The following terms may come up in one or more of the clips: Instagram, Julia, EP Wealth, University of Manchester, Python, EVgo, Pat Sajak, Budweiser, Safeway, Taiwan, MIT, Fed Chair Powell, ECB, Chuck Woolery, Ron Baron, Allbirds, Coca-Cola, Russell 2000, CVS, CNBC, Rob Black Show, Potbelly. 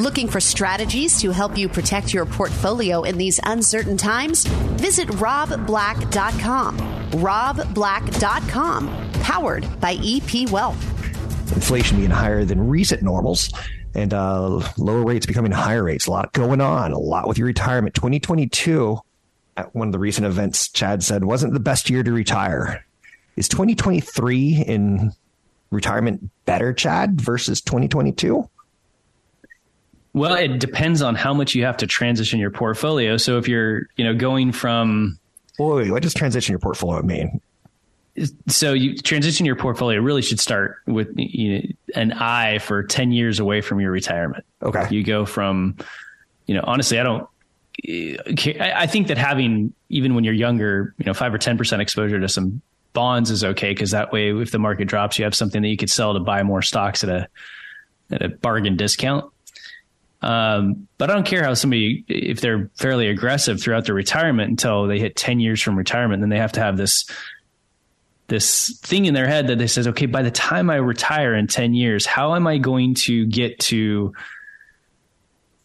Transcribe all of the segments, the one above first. Looking for strategies to help you protect your portfolio in these uncertain times? Visit RobBlack.com. RobBlack.com, powered by EP Wealth. Inflation being higher than recent normals and lower rates becoming higher rates. A lot going on, a lot with your retirement. 2022, at one of the recent events, Chad said, wasn't the best year to retire. Is 2023 in retirement better, Chad, versus 2022? Well, it depends on how much you have to transition your portfolio. So if you're, going from... Boy, what does transition your portfolio mean? So you transition your portfolio really should start with an eye for 10 years away from your retirement. Okay. You go from, honestly, I think that having, even when you're younger, 5 or 10% exposure to some bonds is okay, because that way, if the market drops, you have something that you could sell to buy more stocks at a bargain discount. But I don't care how somebody, if they're fairly aggressive throughout their retirement until they hit 10 years from retirement, then they have to have this thing in their head that they says, okay, by the time I retire in 10 years, how am I going to get to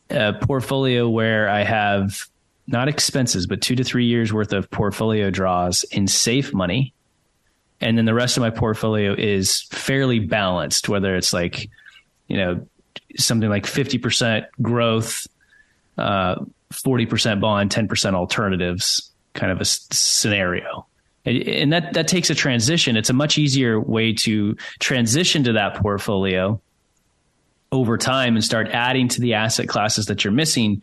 a portfolio where I have not expenses, but 2 to 3 years worth of portfolio draws in safe money. And then the rest of my portfolio is fairly balanced, whether it's like, something like 50% growth, 40% bond, 10% alternatives, kind of a scenario. And that takes a transition. It's a much easier way to transition to that portfolio over time and start adding to the asset classes that you're missing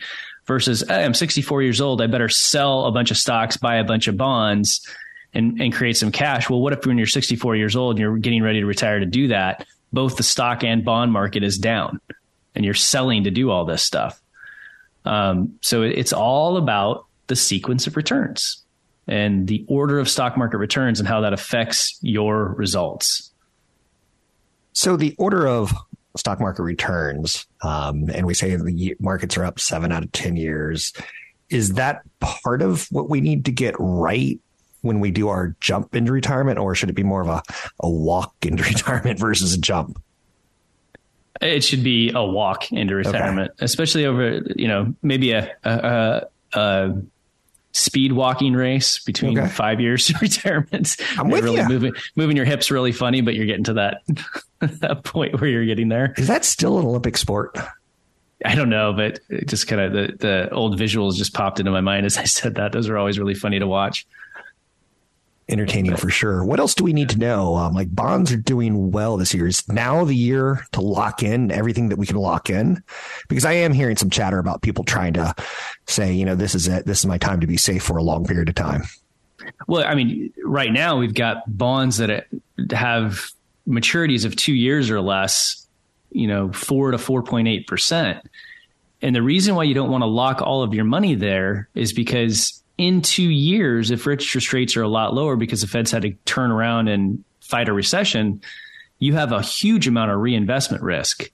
versus, hey, I'm 64 years old. I better sell a bunch of stocks, buy a bunch of bonds and create some cash. Well, what if when you're 64 years old and you're getting ready to retire to do that, both the stock and bond market is down and you're selling to do all this stuff. So it's all about the sequence of returns and the order of stock market returns and how that affects your results. So the order of stock market returns, and we say the markets are up 7 out of 10 years. Is that part of what we need to get right when we do our jump into retirement, or should it be more of a walk into retirement versus a jump? It should be a walk into retirement, okay. Especially over, maybe a speed walking race between 5 years to retirement. I'm with really you. Moving your hips really funny, but you're getting to that point where you're getting there. Is that still an Olympic sport? I don't know, but it just kind of the old visuals just popped into my mind as I said that. Those are always really funny to watch. Entertaining for sure. What else do we need to know? Like bonds are doing well this year. Is now the year to lock in everything that we can lock in? Because I am hearing some chatter about people trying to say, this is it. This is my time to be safe for a long period of time. Well, I mean, right now we've got bonds that have maturities of 2 years or less, 4 to 4.8%. And the reason why you don't want to lock all of your money there is because in 2 years, if interest rates are a lot lower because the Fed's had to turn around and fight a recession, you have a huge amount of reinvestment risk,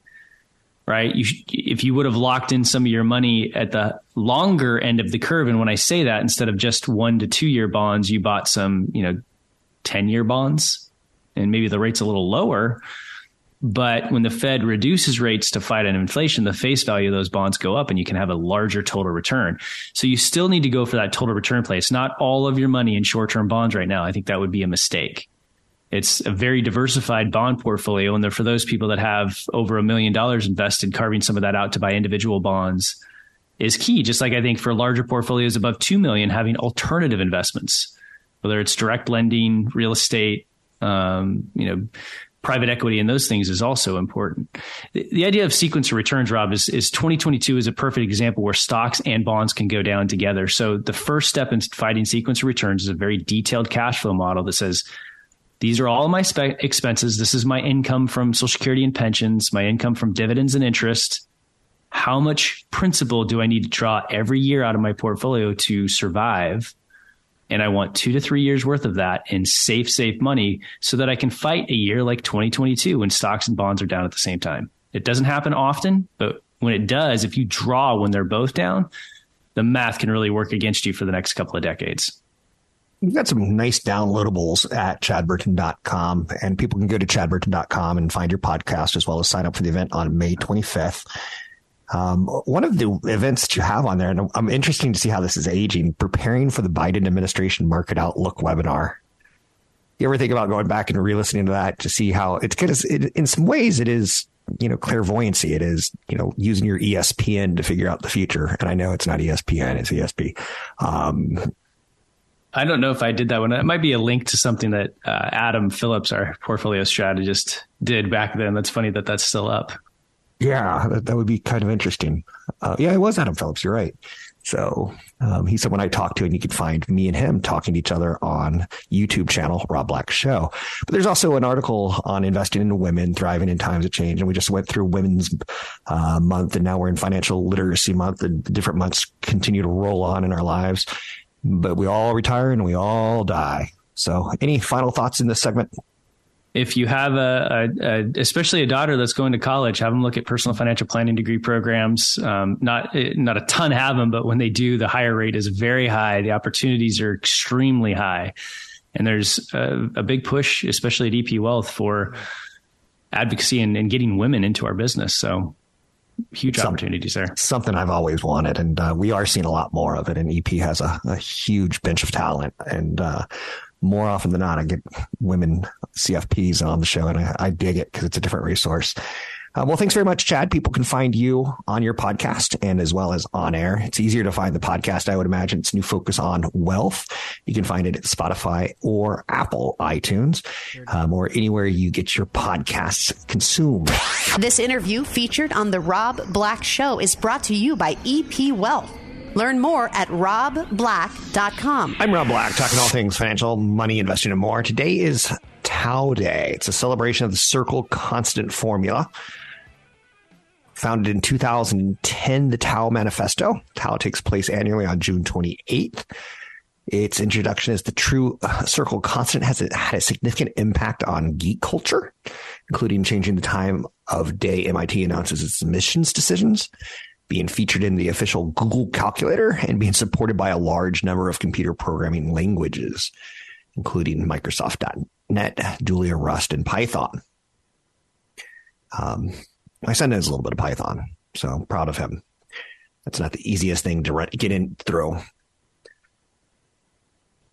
right? If you would have locked in some of your money at the longer end of the curve, and when I say that, instead of just 1 to 2 year bonds, you bought some, 10-year bonds, and maybe the rate's a little lower. But when the Fed reduces rates to fight an inflation, the face value of those bonds go up and you can have a larger total return. So you still need to go for that total return play. It's not all of your money in short-term bonds right now. I think that would be a mistake. It's a very diversified bond portfolio. And for those people that have over $1 million invested, carving some of that out to buy individual bonds is key. Just like I think for larger portfolios above 2 million, having alternative investments, whether it's direct lending, real estate, private equity and those things is also important. The idea of sequence of returns, Rob, is 2022 is a perfect example where stocks and bonds can go down together. So the first step in fighting sequence of returns is a very detailed cash flow model that says These are all my expenses. This is my income from Social Security and pensions, my income from dividends and interest. How much principal do I need to draw every year out of my portfolio to survive? And I want 2 to 3 years worth of that in safe money so that I can fight a year like 2022 when stocks and bonds are down at the same time. It doesn't happen often, but when it does, if you draw when they're both down, the math can really work against you for the next couple of decades. You've got some nice downloadables at chadburton.com, and people can go to chadburton.com and find your podcast as well as sign up for the event on May 25th. One of the events that you have on there, and I'm interested to see how this is aging, preparing for the Biden administration market outlook webinar. You ever think about going back and re-listening to that to see how it's good? In some ways, it is, clairvoyancy. It is, using your ESPN to figure out the future. And I know it's not ESPN, it's ESP. I don't know if I did that one. It might be a link to something that Adam Phillips, our portfolio strategist, did back then. That's funny that that's still up. Yeah, that would be kind of interesting. It was Adam Phillips. You're right. So he's someone I talked to, and you can find me and him talking to each other on YouTube channel, Rob Black Show. But there's also an article on investing in women, thriving in times of change. And we just went through Women's Month, and now we're in Financial Literacy Month, and the different months continue to roll on in our lives. But we all retire and we all die. So any final thoughts in this segment? If you have especially a daughter that's going to college, have them look at personal financial planning degree programs. Not a ton have them, but when they do, the hire rate is very high. The opportunities are extremely high. And there's a big push, especially at EP Wealth, for advocacy and getting women into our business. So huge opportunities there. Something I've always wanted. And we are seeing a lot more of it. And EP has a huge bench of talent. And more often than not, I get women CFPs on the show, and I dig it because it's a different resource. Well, thanks very much, Chad. People can find you on your podcast and as well as on air. It's easier to find the podcast, I would imagine. It's New Focus on Wealth. You can find it at Spotify or Apple iTunes or anywhere you get your podcasts consumed. This interview featured on The Rob Black Show is brought to you by EP Wealth. Learn more at RobBlack.com. I'm Rob Black, talking all things financial, money, investing, and more. Today is Tau Day. It's a celebration of the Circle Constant Formula. Founded in 2010, the Tau Manifesto. Tau takes place annually on June 28th. Its introduction as the true circle constant has had a significant impact on geek culture, including changing the time of day MIT announces its emissions decisions, being featured in the official Google calculator, and being supported by a large number of computer programming languages, including Microsoft.NET, Julia, Rust, and Python. My son knows a little bit of Python, so I'm proud of him. That's not the easiest thing to get in through.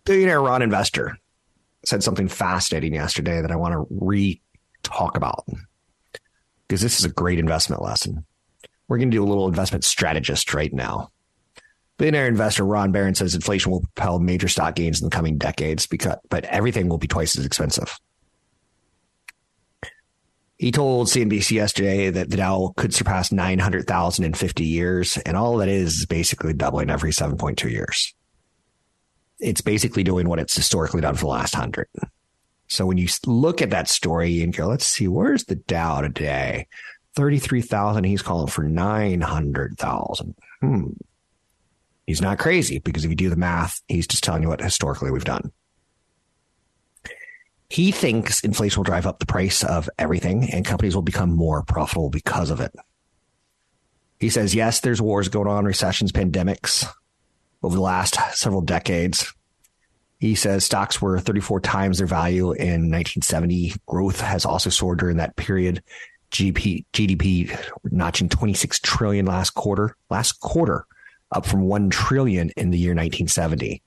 Billionaire Ron Investor said something fascinating yesterday that I want to re-talk about, because this is a great investment lesson. We're going to do a little investment strategist right now. Billionaire investor Ron Baron says inflation will propel major stock gains in the coming decades, but everything will be twice as expensive. He told CNBC yesterday that the Dow could surpass 900,000 in 50 years, and all that is basically doubling every 7.2 years. It's basically doing what it's historically done for the last 100. So when you look at that story and go, let's see, where's the Dow today? 33,000. He's calling for 900,000. He's not crazy, because if you do the math, he's just telling you what historically we've done. He thinks inflation will drive up the price of everything, and companies will become more profitable because of it. He says, yes, there's wars going on, recessions, pandemics over the last several decades. He says stocks were 34 times their value in 1970. Growth has also soared during that period. GDP notching $26 trillion last quarter, up from $1 trillion in the year 1970.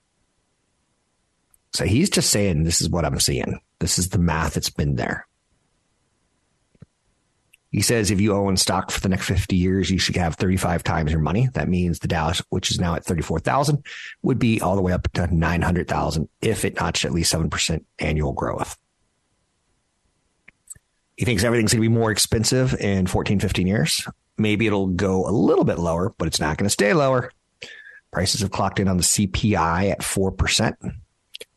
So he's just saying, this is what I'm seeing. This is the math that's been there. He says if you own stock for the next 50 years, you should have 35 times your money. That means the Dow, which is now at 34,000, would be all the way up to 900,000 if it notched at least 7% annual growth. He thinks everything's going to be more expensive in 14, 15 years. Maybe it'll go a little bit lower, but it's not going to stay lower. Prices have clocked in on the CPI at 4%,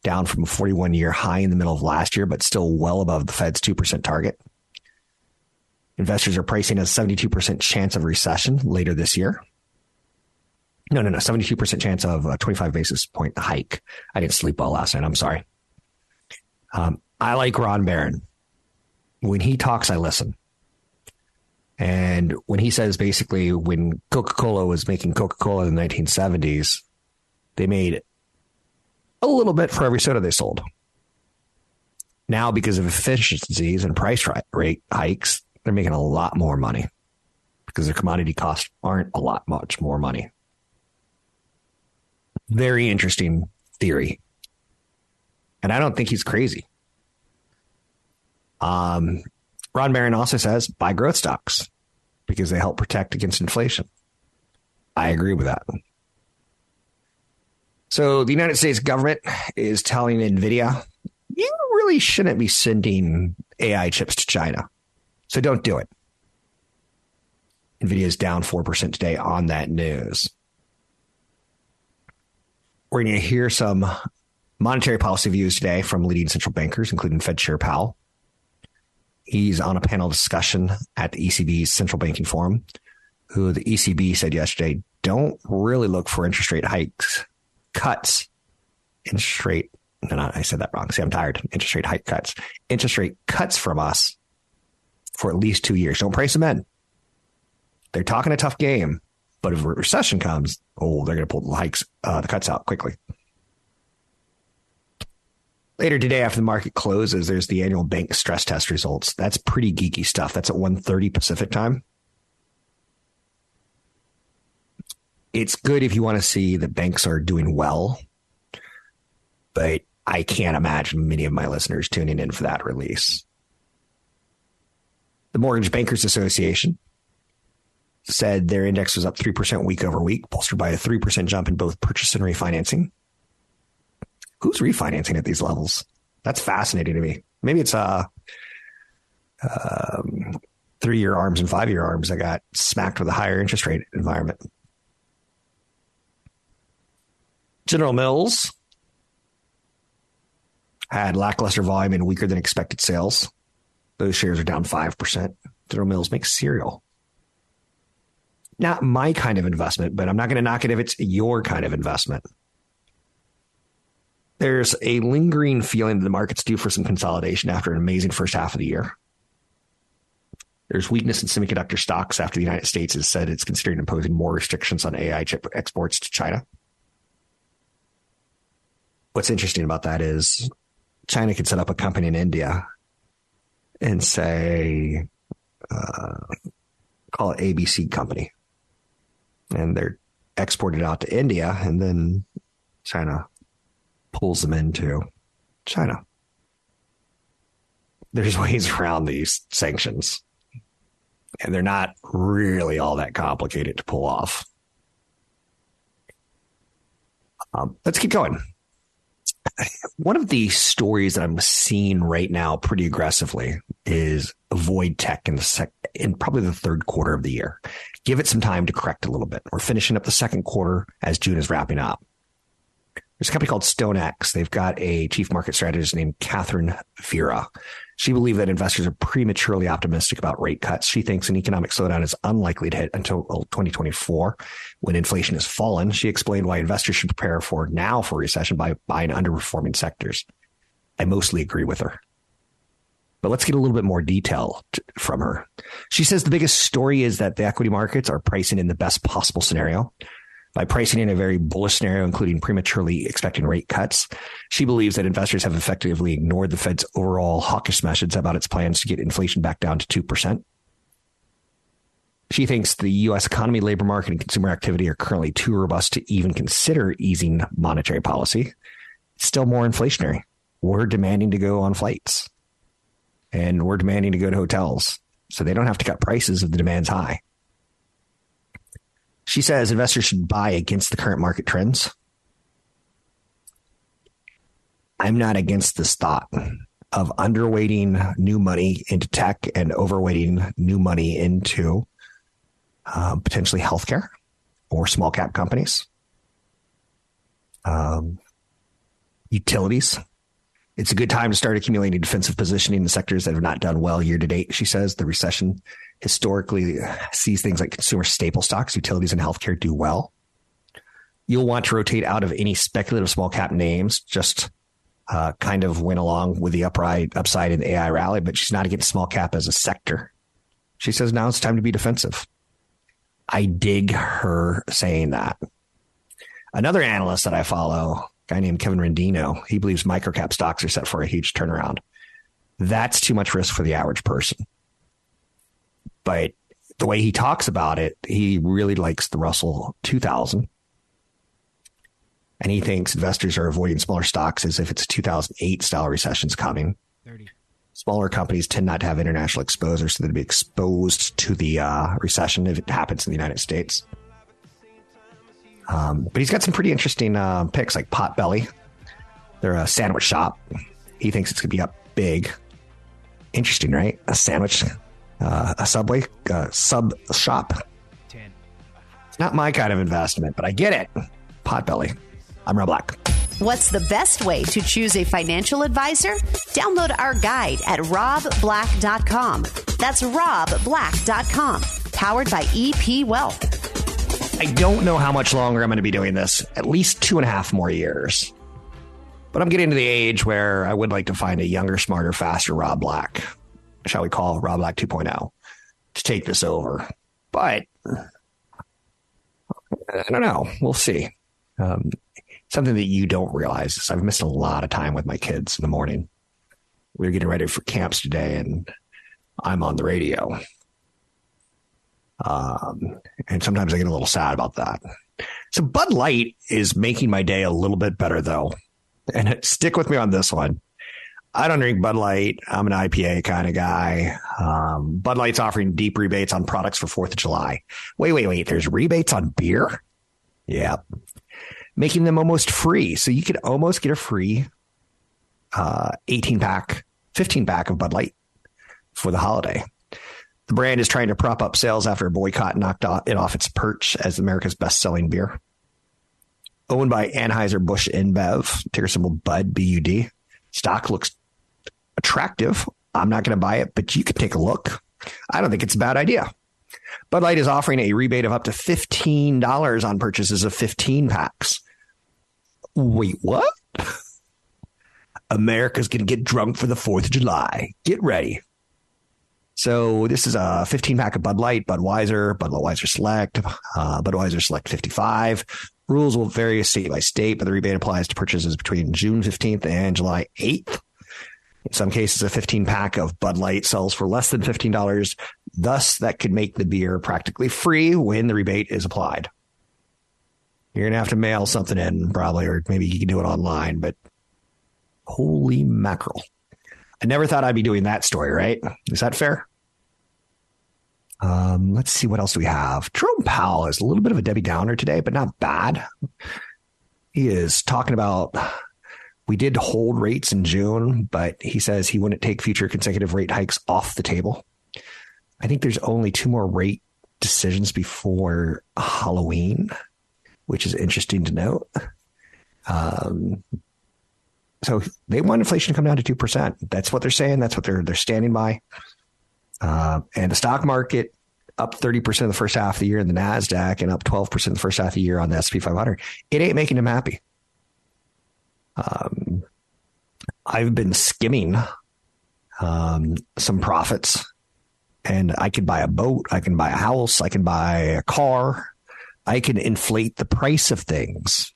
down from a 41-year high in the middle of last year, but still well above the Fed's 2% target. Investors are pricing a 72% chance of recession later this year. 72% chance of a 25 basis point hike. I didn't sleep well last night. I'm sorry. I like Ron Baron. When he talks, I listen. And when he says basically when Coca-Cola was making Coca-Cola in the 1970s, they made a little bit for every soda they sold. Now, because of efficiencies and price rate hikes, they're making a lot more money because their commodity costs aren't a lot much more money. Very interesting theory. And I don't think he's crazy. Ron Baron also says buy growth stocks because they help protect against inflation. I agree with that. So the United States government is telling NVIDIA, you really shouldn't be sending AI chips to China. So don't do it. NVIDIA is down 4% today on that news. We're going to hear some monetary policy views today from leading central bankers, including Fed Chair Powell. He's on a panel discussion at the ECB's Central Banking Forum, who the ECB said yesterday, don't really look for interest rate hikes, cuts, interest rate. No, I said that wrong. See, I'm tired. Interest rate hike cuts. Interest rate cuts from us for at least 2 years. Don't price them in. They're talking a tough game. But if a recession comes, they're going to pull the cuts out quickly. Later today, after the market closes, there's the annual bank stress test results. That's pretty geeky stuff. That's at 1:30 Pacific time. It's good if you want to see that banks are doing well, but I can't imagine many of my listeners tuning in for that release. The Mortgage Bankers Association said their index was up 3% week over week, bolstered by a 3% jump in both purchase and refinancing. Who's refinancing at these levels? That's fascinating to me. Maybe it's 3-year ARMs and 5-year ARMs that got smacked with a higher interest rate environment. General Mills had lackluster volume and weaker than expected sales. Those shares are down 5%. General Mills makes cereal. Not my kind of investment, but I'm not going to knock it if it's your kind of investment. There's a lingering feeling that the market's due for some consolidation after an amazing first half of the year. There's weakness in semiconductor stocks after the United States has said it's considering imposing more restrictions on AI chip exports to China. What's interesting about that is China could set up a company in India and say, call it ABC Company. And they're exported out to India, and then China pulls them into China. There's ways around these sanctions, and they're not really all that complicated to pull off. Let's keep going. One of the stories that I'm seeing right now pretty aggressively is avoid tech in probably the third quarter of the year. Give it some time to correct a little bit. We're finishing up the second quarter as June is wrapping up. There's a company called StoneX. They've got a chief market strategist named Catherine Vera. She believes that investors are prematurely optimistic about rate cuts. She thinks an economic slowdown is unlikely to hit until 2024 when inflation has fallen. She explained why investors should prepare for recession by buying underperforming sectors. I mostly agree with her. But let's get a little bit more detail from her. She says the biggest story is that the equity markets are pricing in the best possible scenario. By pricing in a very bullish scenario, including prematurely expecting rate cuts, she believes that investors have effectively ignored the Fed's overall hawkish message about its plans to get inflation back down to 2%. She thinks the U.S. economy, labor market, and consumer activity are currently too robust to even consider easing monetary policy. It's still more inflationary. We're demanding to go on flights, and we're demanding to go to hotels, so they don't have to cut prices if the demand's high. She says investors should buy against the current market trends. I'm not against this thought of underweighting new money into tech and overweighting new money into potentially healthcare or small cap companies. utilities. It's a good time to start accumulating defensive positioning in sectors that have not done well year to date, she says. The recession historically sees things like consumer staple stocks, utilities, and healthcare do well. You'll want to rotate out of any speculative small cap names. Just kind of went along with the upside in the AI rally, but she's not against small cap as a sector. She says now it's time to be defensive. I dig her saying that. Another analyst that I follow, a guy named Kevin Rendino, he believes microcap stocks are set for a huge turnaround. That's too much risk for the average person. But the way he talks about it, he really likes the Russell 2000. And he thinks investors are avoiding smaller stocks as if it's a 2008 style recession's coming. Smaller companies tend not to have international exposure, so they'd be exposed to the recession if it happens in the United States. But he's got some pretty interesting picks like Potbelly. They're a sandwich shop. He thinks it's going to be up big. Interesting, right? A sandwich, a Subway, sub shop. It's not my kind of investment, but I get it. Potbelly. I'm Rob Black. What's the best way to choose a financial advisor? Download our guide at RobBlack.com. That's RobBlack.com. Powered by EP Wealth. I don't know how much longer I'm going to be doing this. At least 2.5 more years. But I'm getting to the age where I would like to find a younger, smarter, faster Rob Black. Shall we call Rob Black 2.0 to take this over? But I don't know. We'll see. Something that you don't realize is I've missed a lot of time with my kids in the morning. We were getting ready for camps today, and I'm on the radio. And sometimes I get a little sad about that. So Bud Light is making my day a little bit better, though. And stick with me on this one. I don't drink Bud Light. I'm an IPA kind of guy. Bud Light's offering deep rebates on products for 4th of July. Wait. There's rebates on beer? Yeah. Making them almost free. So you could almost get a free 15-pack of Bud Light for the holiday. The brand is trying to prop up sales after a boycott knocked it off its perch as America's best-selling beer. Owned by Anheuser-Busch InBev, ticker symbol BUD, B-U-D. Stock looks attractive. I'm not going to buy it, but you could take a look. I don't think it's a bad idea. Bud Light is offering a rebate of up to $15 on purchases of 15 packs. Wait, what? America's going to get drunk for the 4th of July. Get ready. So this is a 15-pack of Bud Light, Budweiser, Budweiser Select, Budweiser Select 55. Rules will vary state by state, but the rebate applies to purchases between June 15th and July 8th. In some cases, a 15-pack of Bud Light sells for less than $15. Thus, that could make the beer practically free when the rebate is applied. You're going to have to mail something in, probably, or maybe you can do it online. But holy mackerel. I never thought I'd be doing that story, right? Is that fair? Let's see. What else do we have? Jerome Powell is a little bit of a Debbie Downer today, but not bad. He is talking about we did hold rates in June, but he says he wouldn't take future consecutive rate hikes off the table. I think there's only 2 more rate decisions before Halloween, which is interesting to note. So they want inflation to come down to 2%. That's what they're saying. That's what they're standing by. And the stock market up 30% in the first half of the year in the NASDAQ and up 12% in the first half of the year on the S&P 500. It ain't making them happy. I've been skimming some profits, and I could buy a boat. I can buy a house. I can buy a car. I can inflate the price of things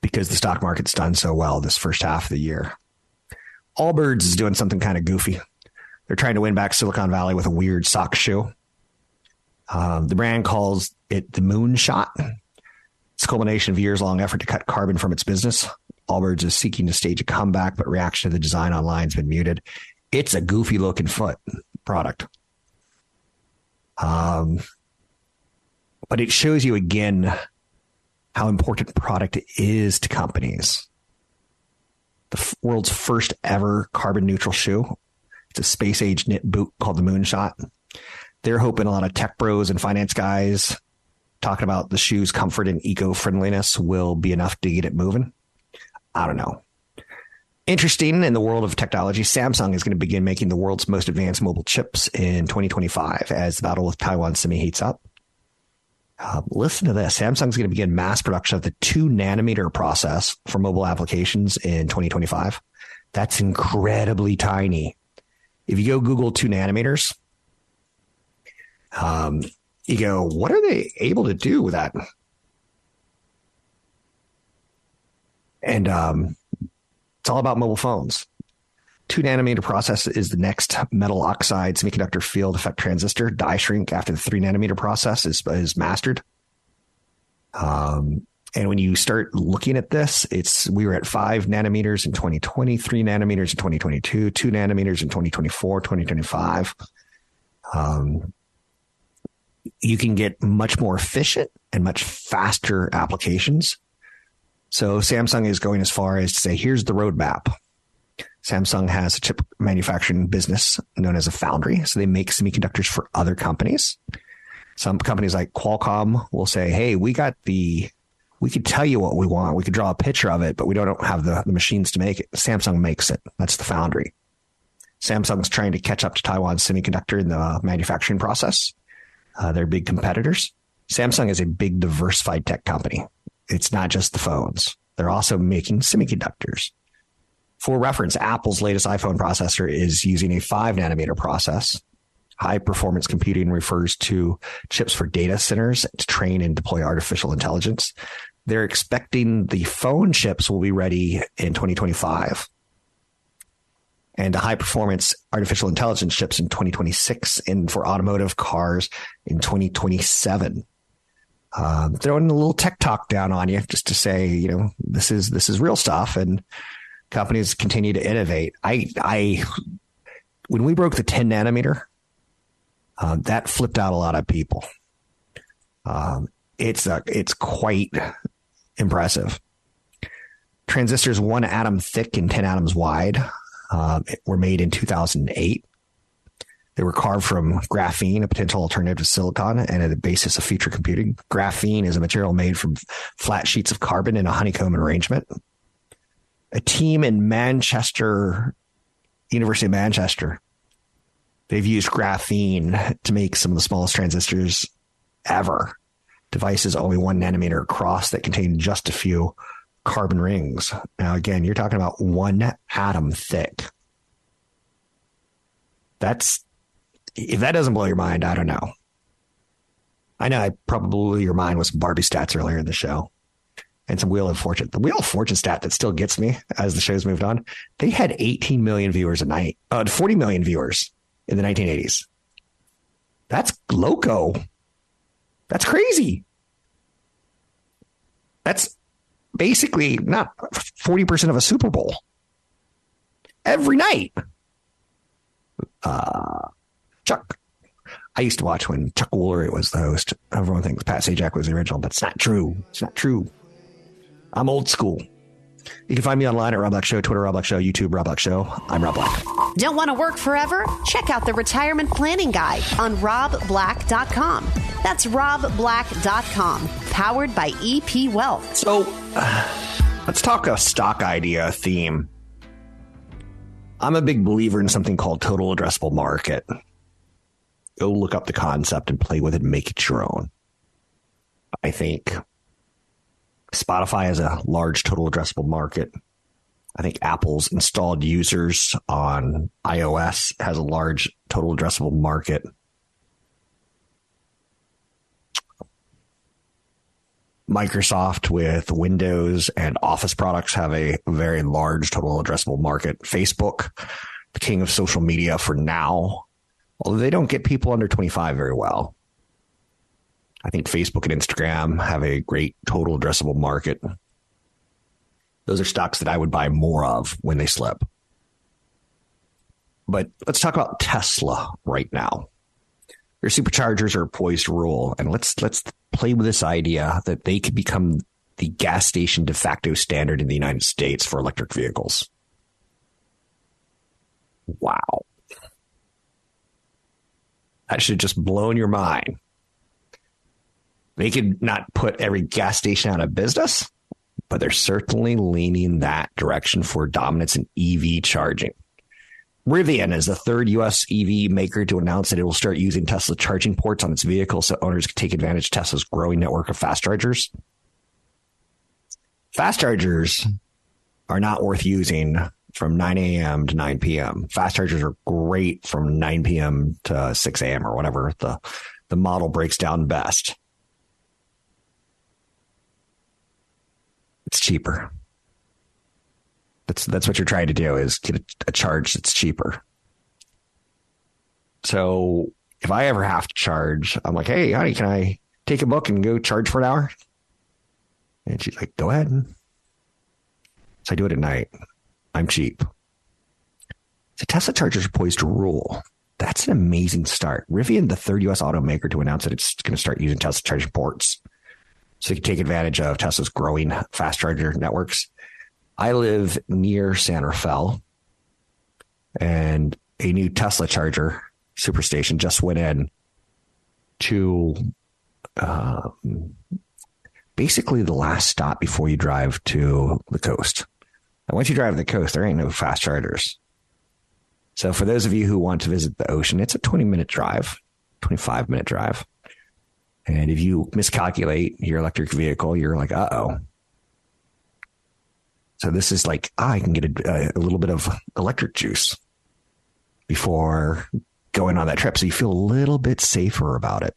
because the stock market's done so well this first half of the year. Allbirds is doing something kind of goofy. They're trying to win back Silicon Valley with a weird sock shoe. The brand calls it the Moonshot. It's a culmination of years-long effort to cut carbon from its business. Allbirds is seeking to stage a comeback, but reaction to the design online has been muted. It's a goofy-looking foot product. But it shows you again how important product is to companies. The world's first ever carbon-neutral shoe. It's a space-age knit boot called the Moonshot. They're hoping a lot of tech bros and finance guys talking about the shoe's comfort and eco-friendliness will be enough to get it moving. I don't know. Interesting, in the world of technology, Samsung is going to begin making the world's most advanced mobile chips in 2025 as the battle with Taiwan semi heats up. Listen to this. Samsung's going to begin mass production of the 2-nanometer process for mobile applications in 2025. That's incredibly tiny. If you go Google 2 nanometers, you go, what are they able to do with that? And it's all about mobile phones. 2-nanometer process is the next metal oxide semiconductor field effect transistor die shrink after the 3-nanometer process is mastered. And when you start looking at this, we were at 5 nanometers in 2020, 3 nanometers in 2022, 2 nanometers in 2024, 2025. You can get much more efficient and much faster applications. So Samsung is going as far as to say, here's the roadmap. Samsung has a chip manufacturing business known as a foundry. So they make semiconductors for other companies. Some companies like Qualcomm will say, hey, we could tell you what we want. We could draw a picture of it, but we don't have the machines to make it. Samsung makes it. That's the foundry. Samsung's trying to catch up to Taiwan's semiconductor in the manufacturing process. They're big competitors. Samsung is a big diversified tech company. It's not just the phones. They're also making semiconductors. For reference, Apple's latest iPhone processor is using a 5-nanometer process. High-performance computing refers to chips for data centers to train and deploy artificial intelligence. They're expecting the phone chips will be ready in 2025 and the high-performance artificial intelligence chips in 2026 and for automotive cars in 2027. Throwing a little tech talk down on you just to say, you know, this is real stuff and companies continue to innovate. When we broke the 10 nanometer, that flipped out a lot of people. It's quite impressive. Transistors 1 atom thick and 10 atoms wide were made in 2008. They were carved from graphene, a potential alternative to silicon, and at the basis of future computing. Graphene is a material made from flat sheets of carbon in a honeycomb arrangement. A team in Manchester, University of Manchester, they've used graphene to make some of the smallest transistors ever. Devices only 1 nanometer across that contain just a few carbon rings. Now, again, you're talking about 1 atom thick. If that doesn't blow your mind, I don't know. I know your mind was Barbie stats earlier in the show. And some Wheel of Fortune. The Wheel of Fortune stat that still gets me as the show's moved on. They had 18 million viewers a night, 40 million viewers in the 1980s. That's loco. That's crazy. That's basically not 40% of a Super Bowl every night. Chuck. I used to watch when Chuck Woolery was the host. Everyone thinks Pat Sajak was the original, but it's not true. It's not true. I'm old school. You can find me online at Rob Black Show, Twitter, Rob Black Show, YouTube, Rob Black Show. I'm Rob Black. Don't want to work forever? Check out the Retirement Planning Guide on RobBlack.com. That's RobBlack.com, powered by EP Wealth. So let's talk a stock idea theme. I'm a big believer in something called total addressable market. Go look up the concept and play with it and make it your own. I think Spotify has a large total addressable market. I think Apple's installed users on iOS has a large total addressable market. Microsoft with Windows and Office products have a very large total addressable market. Facebook, the king of social media for now, although they don't get people under 25 very well. I think Facebook and Instagram have a great total addressable market. Those are stocks that I would buy more of when they slip. But let's talk about Tesla right now. Their superchargers are poised to roll, and let's play with this idea that they could become the gas station de facto standard in the United States for electric vehicles. Wow. That should have just blown your mind. They could not put every gas station out of business, but they're certainly leaning that direction for dominance in EV charging. Rivian is the third U.S. EV maker to announce that it will start using Tesla charging ports on its vehicles so owners can take advantage of Tesla's growing network of fast chargers. Fast chargers are not worth using from 9 a.m. to 9 p.m. Fast chargers are great from 9 p.m. to 6 a.m. or whatever the model breaks down best. It's cheaper. That's what you're trying to do, is get a charge that's cheaper. So if I ever have to charge, I'm like, hey, honey, can I take a book and go charge for an hour? And she's like, go ahead. So I do it at night. I'm cheap. So Tesla chargers are poised to rule. That's an amazing start. Rivian, the third U.S. automaker to announce that it's going to start using Tesla charging ports so you can take advantage of Tesla's growing fast charger networks. I live near San Rafael, and a new Tesla charger superstation just went in to basically the last stop before you drive to the coast. And once you drive to the coast, there ain't no fast chargers. So for those of you who want to visit the ocean, it's a 20-minute drive, 25-minute drive. And if you miscalculate your electric vehicle, you're like, uh-oh. So this is like, I can get a little bit of electric juice before going on that trip. So you feel a little bit safer about it.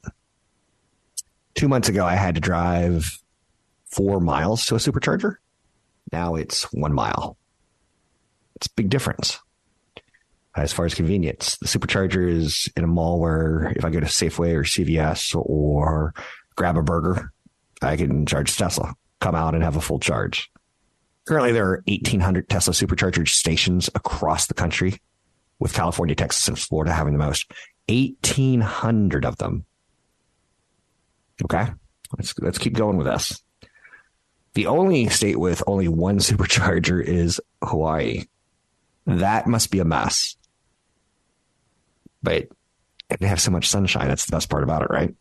2 months ago, I had to drive 4 miles to a supercharger. Now it's 1 mile. It's a big difference as far as convenience. The supercharger is in a mall where if I go to Safeway or CVS or grab a burger, I can charge Tesla, come out and have a full charge. Currently, there are 1,800 Tesla supercharger stations across the country, with California, Texas, and Florida having the most. 1,800 of them. Okay, let's keep going with this. The only state with only one supercharger is Hawaii. That must be a mess. But they have so much sunshine. That's the best part about it, right?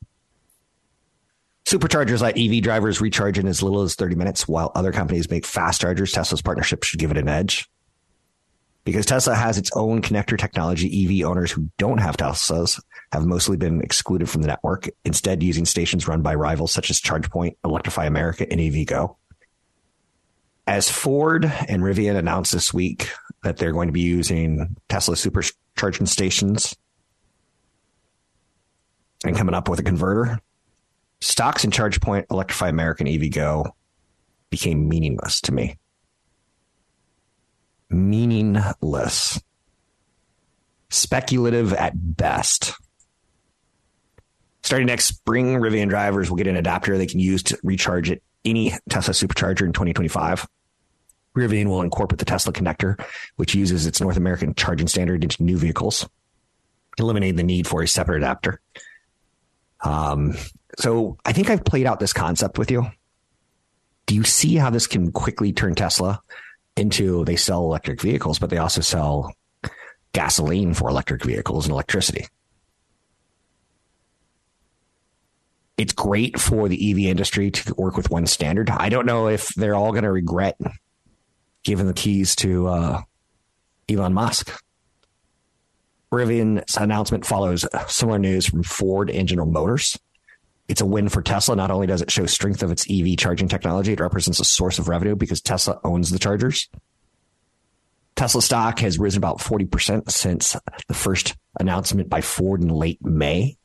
Superchargers let EV drivers recharge in as little as 30 minutes, while other companies make fast chargers. Tesla's partnership should give it an edge. Because Tesla has its own connector technology, EV owners who don't have Teslas have mostly been excluded from the network, instead using stations run by rivals such as ChargePoint, Electrify America, and EVgo. As Ford and Rivian announced this week that they're going to be using Tesla supercharging stations and coming up with a converter, stocks in ChargePoint, Electrify America, and EVgo became meaningless to me. Meaningless. Speculative at best. Starting next spring, Rivian drivers will get an adapter they can use to recharge at any Tesla supercharger in 2025. Rivian will incorporate the Tesla connector, which uses its North American charging standard, into new vehicles, eliminating the need for a separate adapter. So I think I've played out this concept with you. Do you see how this can quickly turn Tesla into, they sell electric vehicles, but they also sell gasoline for electric vehicles and electricity? It's great for the EV industry to work with one standard. I don't know if they're all going to regret giving the keys to Elon Musk. Rivian's announcement follows similar news from Ford and General Motors. It's a win for Tesla. Not only does it show strength of its EV charging technology, it represents a source of revenue because Tesla owns the chargers. Tesla stock has risen about 40% since the first announcement by Ford in late May.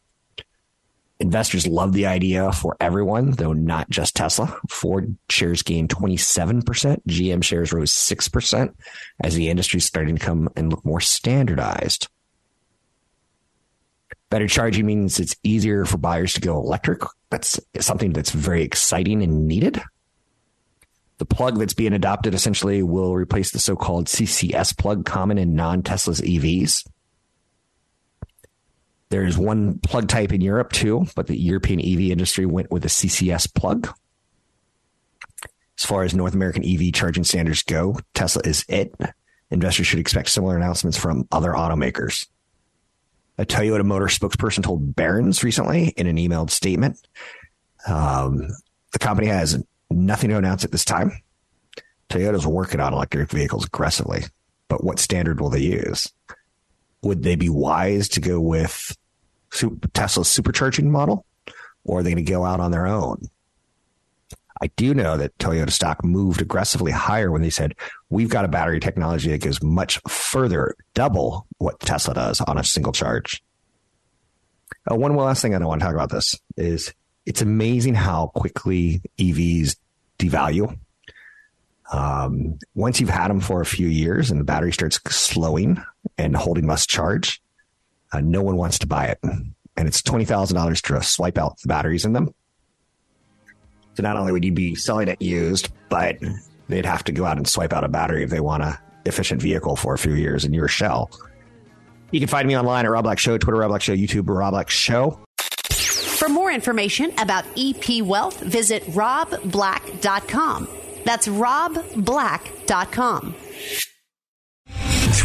Investors love the idea for everyone, though not just Tesla. Ford shares gained 27%. GM shares rose 6% as the industry is starting to come and look more standardized. Better charging means it's easier for buyers to go electric. That's something that's very exciting and needed. The plug that's being adopted essentially will replace the so-called CCS plug common in non-Tesla's EVs. There is one plug type in Europe too, but the European EV industry went with a CCS plug. As far as North American EV charging standards go, Tesla is it. Investors should expect similar announcements from other automakers. A Toyota Motor spokesperson told Barron's recently in an emailed statement, the company has nothing to announce at this time. Toyota's working on electric vehicles aggressively, but what standard will they use? Would they be wise to go with Tesla's supercharging model, or are they going to go out on their own? I do know that Toyota stock moved aggressively higher when they said, we've got a battery technology that goes much further, double what Tesla does on a single charge. One last thing I don't want to talk about this is it's amazing how quickly EVs devalue. Once you've had them for a few years and the battery starts slowing and holding less charge, no one wants to buy it. And it's $20,000 to swipe out the batteries in them. So not only would you be selling it used, but they'd have to go out and swipe out a battery if they want an efficient vehicle for a few years in your shell. You can find me online at Rob Black Show, Twitter, Rob Black Show, YouTube, Rob Black Show. For more information about EP Wealth, visit RobBlack.com. That's RobBlack.com.